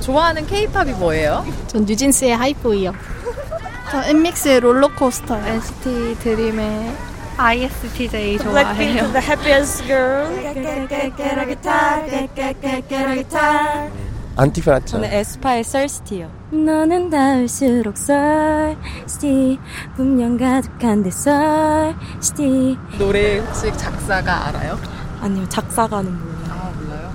좋아하는 K-팝이 뭐예요? 전 뉴진스의 하이포이요. 저 엔믹스의 롤러코스터, NCT 드림의 ISTJ 좋아해요. Blackpink, The Happiest Girl. 안티파차. 저는 에스파의 썰스티요. 너는 닿을수록 썰스티 분명 가득한데 썰스티. 노래 혹시 작사가 알아요? 아니요, 작사가는 몰라요. 아, 몰라요?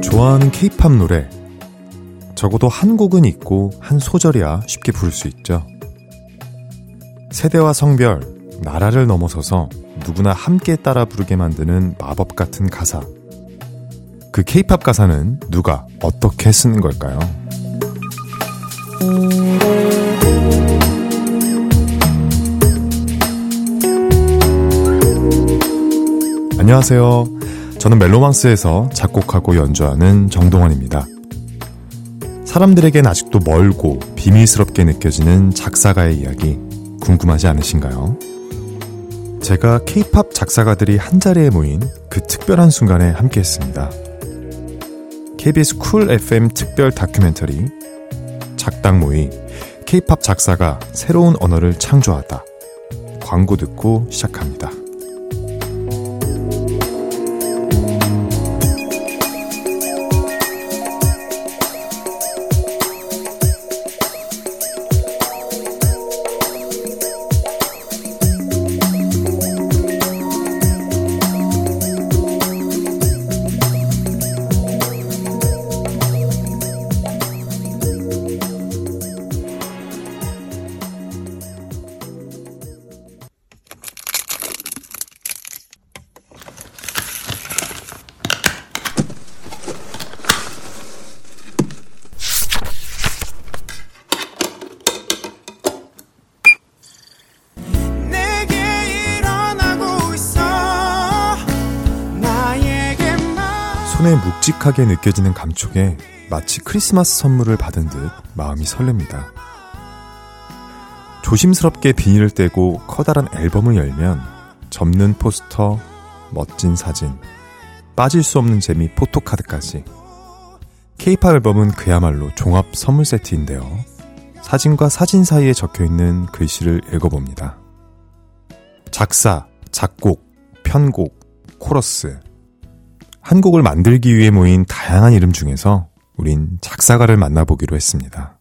좋아하는 K-팝 노래, 적어도 한 곡은 있고 한 소절이야 쉽게 부를 수 있죠. 세대와 성별, 나라를 넘어서서 누구나 함께 따라 부르게 만드는 마법 같은 가사. 그 K-팝 가사는 누가 어떻게 쓰는 걸까요? 안녕하세요. 저는 멜로망스에서 작곡하고 연주하는 정동원입니다. 사람들에겐 아직도 멀고 비밀스럽게 느껴지는 작사가의 이야기 궁금하지 않으신가요? 제가 K-POP 작사가들이 한자리에 모인 그 특별한 순간에 함께했습니다. KBS 쿨 FM 특별 다큐멘터리 작당모의 K-POP 작사가 새로운 언어를 창조하다, 광고 듣고 시작합니다. 손에 묵직하게 느껴지는 감촉에 마치 크리스마스 선물을 받은 듯 마음이 설렙니다. 조심스럽게 비닐을 떼고 커다란 앨범을 열면 접는 포스터, 멋진 사진, 빠질 수 없는 재미 포토카드까지. K-POP 앨범은 그야말로 종합 선물 세트인데요. 사진과 사진 사이에 적혀있는 글씨를 읽어봅니다. 작사, 작곡, 편곡, 코러스. 한 곡을 만들기 위해 모인 다양한 이름 중에서 우린 작사가를 만나보기로 했습니다.